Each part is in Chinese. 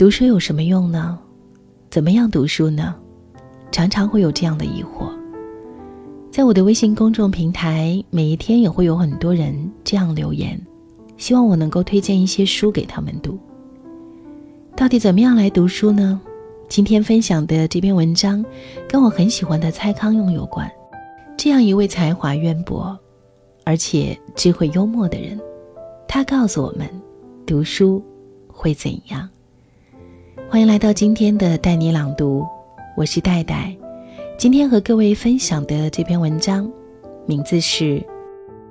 读书有什么用呢？怎么样读书呢？常常会有这样的疑惑。在我的微信公众平台，每一天也会有很多人这样留言，希望我能够推荐一些书给他们读。到底怎么样来读书呢？今天分享的这篇文章跟我很喜欢的蔡康永有关，这样一位才华渊博而且智慧幽默的人，他告诉我们读书会怎样。欢迎来到今天的带你朗读，我是戴戴。今天和各位分享的这篇文章名字是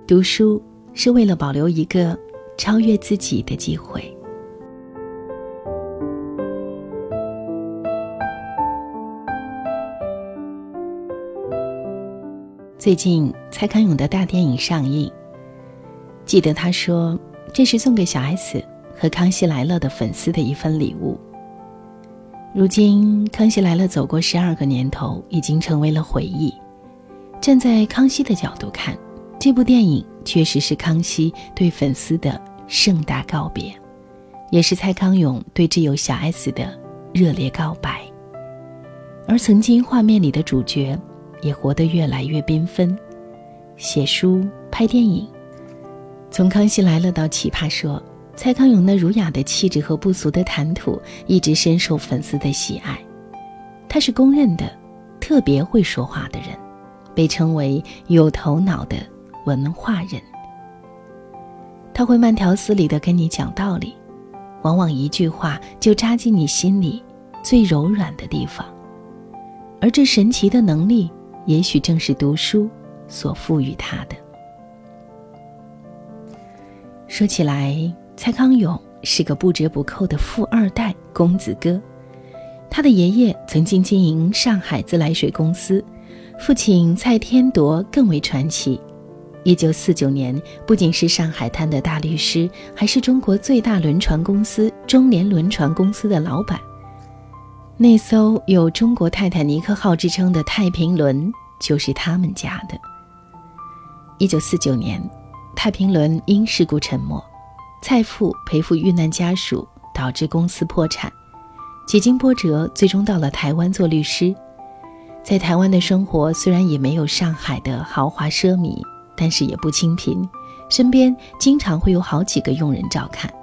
读书是为了保留一个超越自己的机会。最近蔡康永的大电影上映，记得他说这是送给小 S 和康熙来了的粉丝的一份礼物。如今康熙来了走过12个年头，已经成为了回忆。站在康熙的角度看，这部电影确实是康熙对粉丝的盛大告别，也是蔡康永对挚友小 S 的热烈告白。而曾经画面里的主角也活得越来越缤纷，写书、拍电影，从《康熙来了》到《奇葩说》，蔡康永那儒雅的气质和不俗的谈吐一直深受粉丝的喜爱。他是公认的特别会说话的人，被称为有头脑的文化人。他会慢条斯理地跟你讲道理，往往一句话就扎进你心里最柔软的地方。而这神奇的能力也许正是读书所赋予他的。说起来，蔡康永是个不折不扣的富2代公子哥。他的爷爷曾经经营上海自来水公司，父亲蔡天铎更为传奇。1949年，不仅是上海滩的大律师，还是中国最大轮船公司中联轮船公司的老板。那艘有中国泰坦尼克号之称的太平轮就是他们家的。1949年，太平轮因事故沉没，蔡父赔付遇难家属，导致公司破产。几经波折，最终到了台湾做律师。在台湾的生活虽然也没有上海的豪华奢靡，但是也不清贫，身边经常会有好几个佣人照看。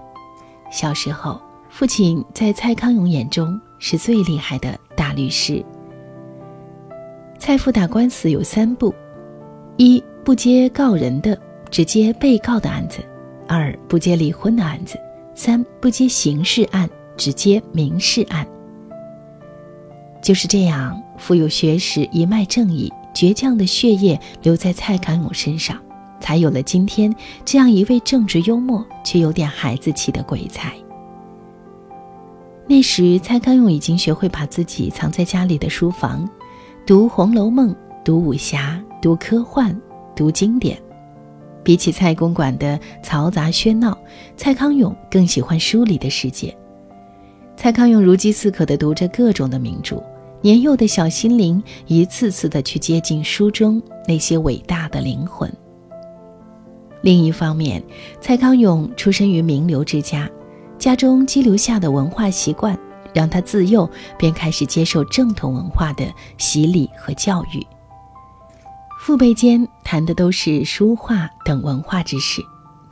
小时候，父亲在蔡康永眼中是最厉害的大律师。蔡父打官司有3步：一、不接告人的，只接被告的案子；2、不接离婚的案子；3、不接刑事案，只接民事案。就是这样，富有学识、一脉正义、倔强的血液留在蔡康永身上，才有了今天这样一位正直幽默却有点孩子气的鬼才。那时蔡康永已经学会把自己藏在家里的书房，读《红楼梦》，读武侠，读科幻，读经典。比起蔡公馆的嘈杂喧闹，蔡康永更喜欢书里的世界。蔡康永如饥似渴地读着各种的名著，年幼的小心灵一次次地去接近书中那些伟大的灵魂。另一方面，蔡康永出身于名流之家，家中积留下的文化习惯让他自幼便开始接受正统文化的洗礼和教育。父辈间谈的都是书画等文化知识，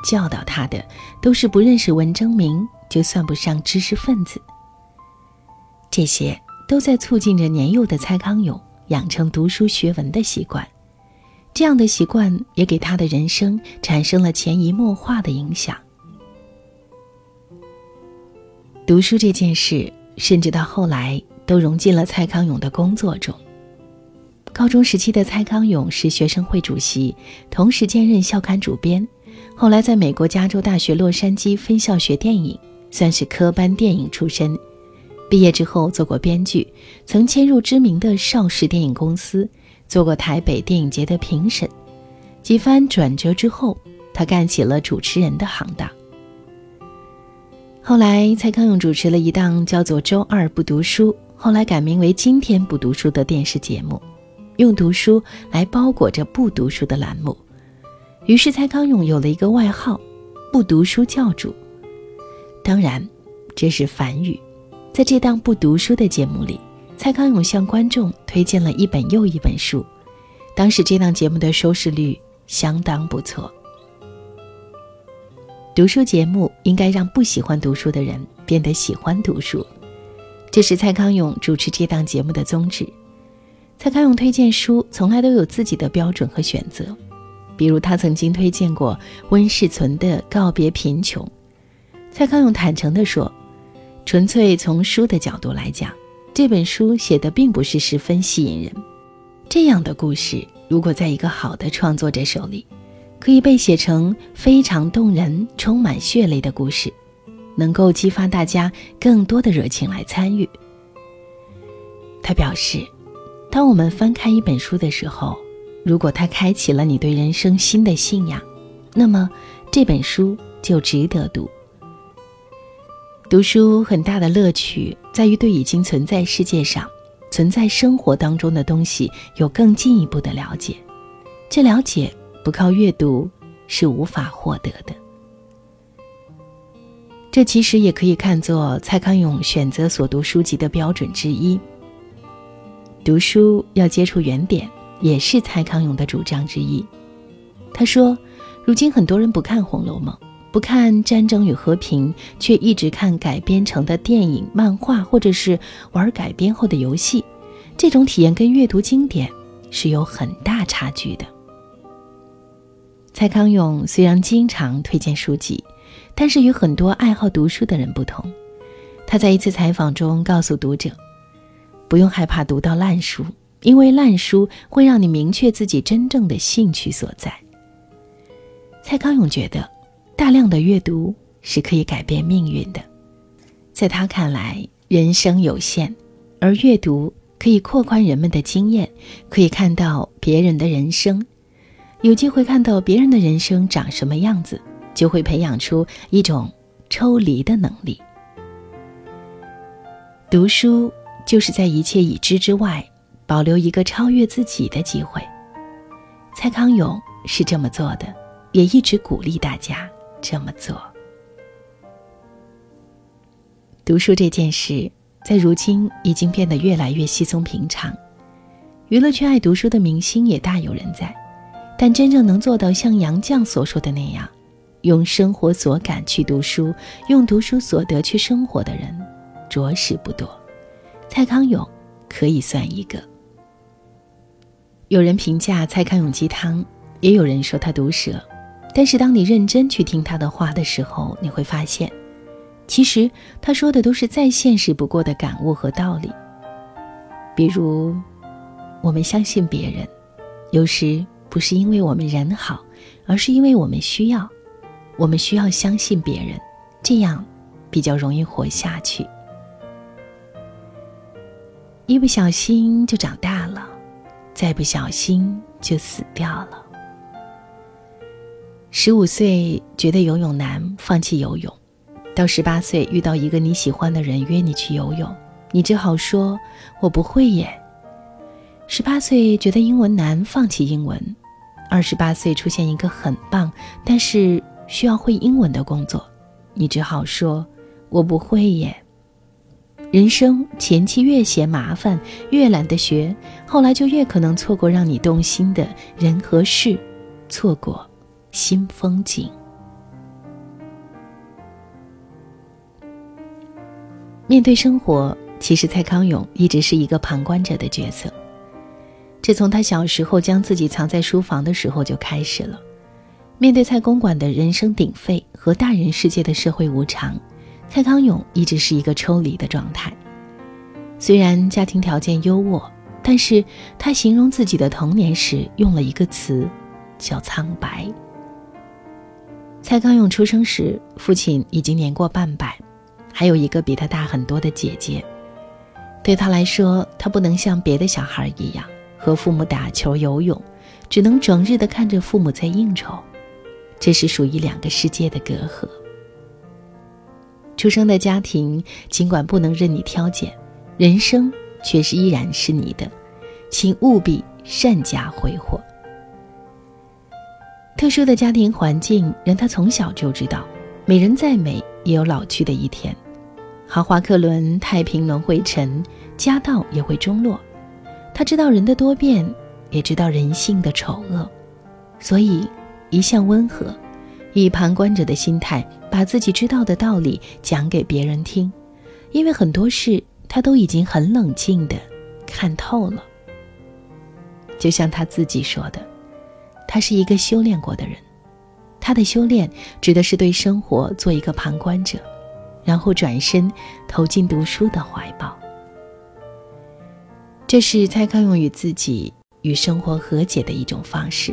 教导他的都是不认识文征明就算不上知识分子。这些都在促进着年幼的蔡康永养成读书学文的习惯，这样的习惯也给他的人生产生了潜移默化的影响。读书这件事甚至到后来都融进了蔡康永的工作中。高中时期的蔡康永是学生会主席，同时兼任校刊主编，后来在美国加州大学洛杉矶分校学电影，算是科班电影出身。毕业之后做过编剧，曾迁入知名的邵氏电影公司，做过台北电影节的评审。几番转折之后，他干起了主持人的行当。后来蔡康永主持了一档叫做《周二不读书》，后来改名为《今天不读书》的电视节目，用读书来包裹着不读书的栏目。于是蔡康永有了一个外号，不读书教主。当然这是反语，在这档不读书的节目里，蔡康永向观众推荐了一本又一本书，当时这档节目的收视率相当不错。读书节目应该让不喜欢读书的人变得喜欢读书，这是蔡康永主持这档节目的宗旨。蔡康永推荐书从来都有自己的标准和选择，比如他曾经推荐过温世存的《告别贫穷》。蔡康永坦诚地说，纯粹从书的角度来讲，这本书写的并不是十分吸引人。这样的故事如果在一个好的创作者手里，可以被写成非常动人、充满血泪的故事，能够激发大家更多的热情来参与。他表示，当我们翻开一本书的时候，如果它开启了你对人生新的信仰，那么这本书就值得读。读书很大的乐趣在于对已经存在世界上、存在生活当中的东西有更进一步的了解，这了解不靠阅读是无法获得的。这其实也可以看作蔡康永选择所读书籍的标准之一。读书要接触原点，也是蔡康永的主张之一。他说，如今很多人不看《红楼梦》，不看《战争与和平》，却一直看改编成的电影、漫画，或者是玩改编后的游戏，这种体验跟阅读经典是有很大差距的。蔡康永虽然经常推荐书籍，但是与很多爱好读书的人不同。他在一次采访中告诉读者，不用害怕读到烂书，因为烂书会让你明确自己真正的兴趣所在。蔡康永觉得大量的阅读是可以改变命运的。在他看来，人生有限，而阅读可以扩宽人们的经验，可以看到别人的人生。有机会看到别人的人生长什么样子，就会培养出一种抽离的能力。读书就是在一切已知之外，保留一个超越自己的机会。蔡康永是这么做的，也一直鼓励大家这么做。读书这件事在如今已经变得越来越稀松平常，娱乐圈爱读书的明星也大有人在，但真正能做到像杨绛所说的那样，用生活所感去读书，用读书所得去生活的人着实不多，蔡康永可以算一个。有人评价蔡康永鸡汤，也有人说他毒舌，但是当你认真去听他的话的时候，你会发现其实他说的都是再现实不过的感悟和道理。比如，我们相信别人，有时不是因为我们人好，而是因为我们需要。我们需要相信别人，这样比较容易活下去。一不小心就长大了，再不小心就死掉了。15岁觉得游泳难，放弃游泳。到18岁遇到一个你喜欢的人约你去游泳，你只好说我不会耶。18岁觉得英文难，放弃英文。28岁出现一个很棒，但是需要会英文的工作，你只好说我不会耶。人生前期越嫌麻烦，越懒得学，后来就越可能错过让你动心的人和事，错过新风景。面对生活，其实蔡康永一直是一个旁观者的角色，这从他小时候将自己藏在书房的时候就开始了。面对蔡公馆的人声鼎沸和大人世界的社会无常，蔡康永一直是一个抽离的状态。虽然家庭条件优渥，但是他形容自己的童年时用了一个词，叫苍白。蔡康永出生时，父亲已经年过半百，还有一个比他大很多的姐姐。对他来说，他不能像别的小孩一样和父母打球游泳，只能整日的看着父母在应酬，这是属于两个世界的隔阂。出生的家庭尽管不能任你挑拣，人生却是依然是你的，请务必善加挥霍。特殊的家庭环境让他从小就知道，美人再美也有老去的一天。豪华客轮太平轮会沉，家道也会中落。他知道人的多变，也知道人性的丑恶，所以一向温和，以旁观者的心态把自己知道的道理讲给别人听，因为很多事他都已经很冷静地看透了。就像他自己说的，他是一个修炼过的人，他的修炼指的是对生活做一个旁观者，然后转身投进读书的怀抱。这是蔡康永与自己与生活和解的一种方式，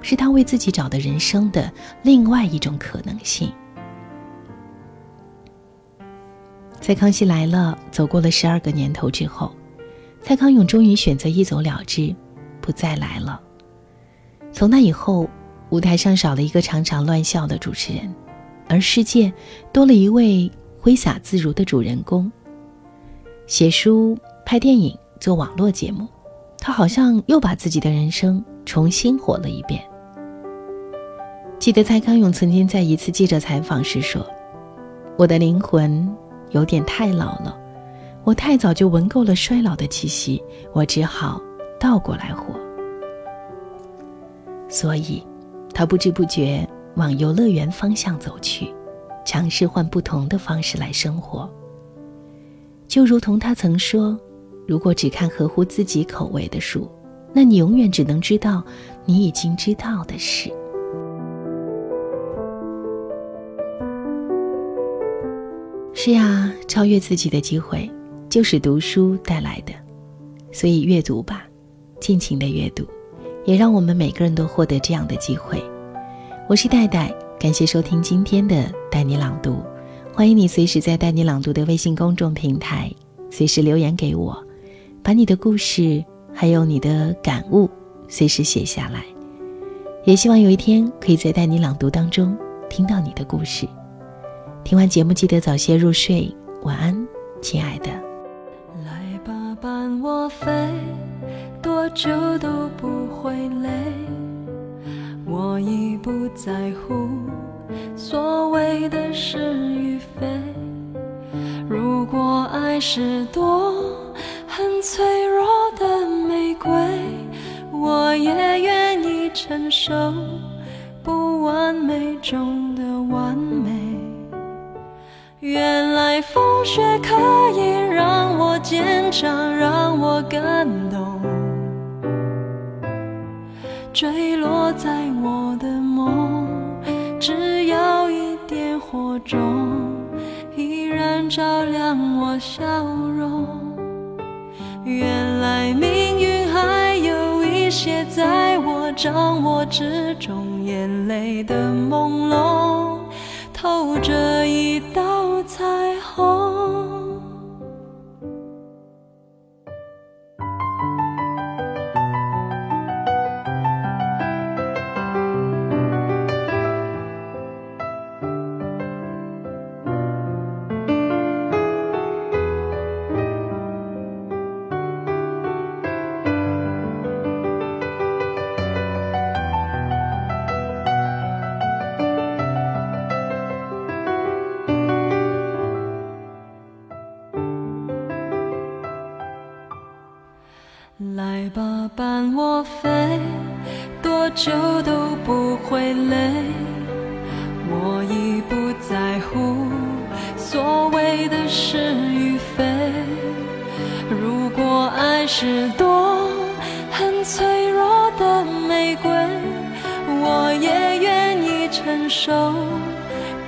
是他为自己找的人生的另外一种可能性。在《康熙来了》走过了12个年头之后，蔡康永终于选择一走了之，不再来了。从那以后，舞台上少了一个常常乱笑的主持人，而世界多了一位挥洒自如的主人公。写书、拍电影、做网络节目，他好像又把自己的人生重新活了一遍。记得蔡康永曾经在一次记者采访时说，我的灵魂有点太老了，我太早就闻够了衰老的气息，我只好倒过来活。所以他不知不觉往游乐园方向走去，尝试换不同的方式来生活。就如同他曾说，如果只看合乎自己口味的书，那你永远只能知道你已经知道的事。是呀，超越自己的机会就是读书带来的，所以阅读吧，尽情的阅读，也让我们每个人都获得这样的机会。我是戴戴，感谢收听今天的带你朗读，欢迎你随时在带你朗读的微信公众平台随时留言给我，把你的故事还有你的感悟随时写下来，也希望有一天可以在带你朗读当中听到你的故事。听完节目记得早些入睡，晚安亲爱的。来吧，伴我飞，多久都不会累，我已不在乎所谓的是与非。如果爱是朵很脆弱的玫瑰，我也愿意承受不完美中的完美。原来风雪可以让我坚强，让我感动，坠落在我的梦，只要一点火种，依然照亮我笑容。原来命运还有一些在我掌握之中，眼泪的朦胧透着一道彩虹。来吧，伴我飞，多久都不会累，我已不在乎所谓的是与非。如果爱是朵很脆弱的玫瑰，我也愿意承受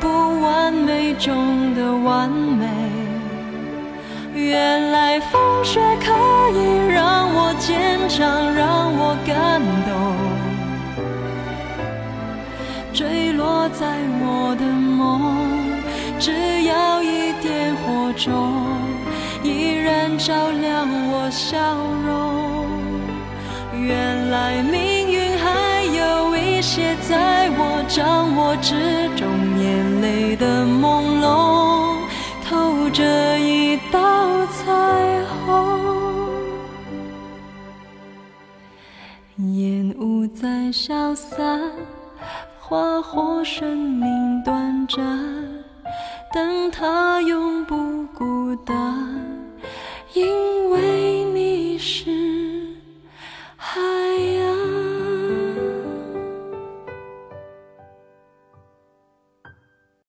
不完美中的完美。原来风雪可以让我坚强，让我感动，坠落在我的梦，只要一点火种，依然照亮我笑容。原来命运还有一些在我掌握之中，眼泪的朦胧透着一道彩虹。烟雾在消散，花火生命短暂，等它永不孤单。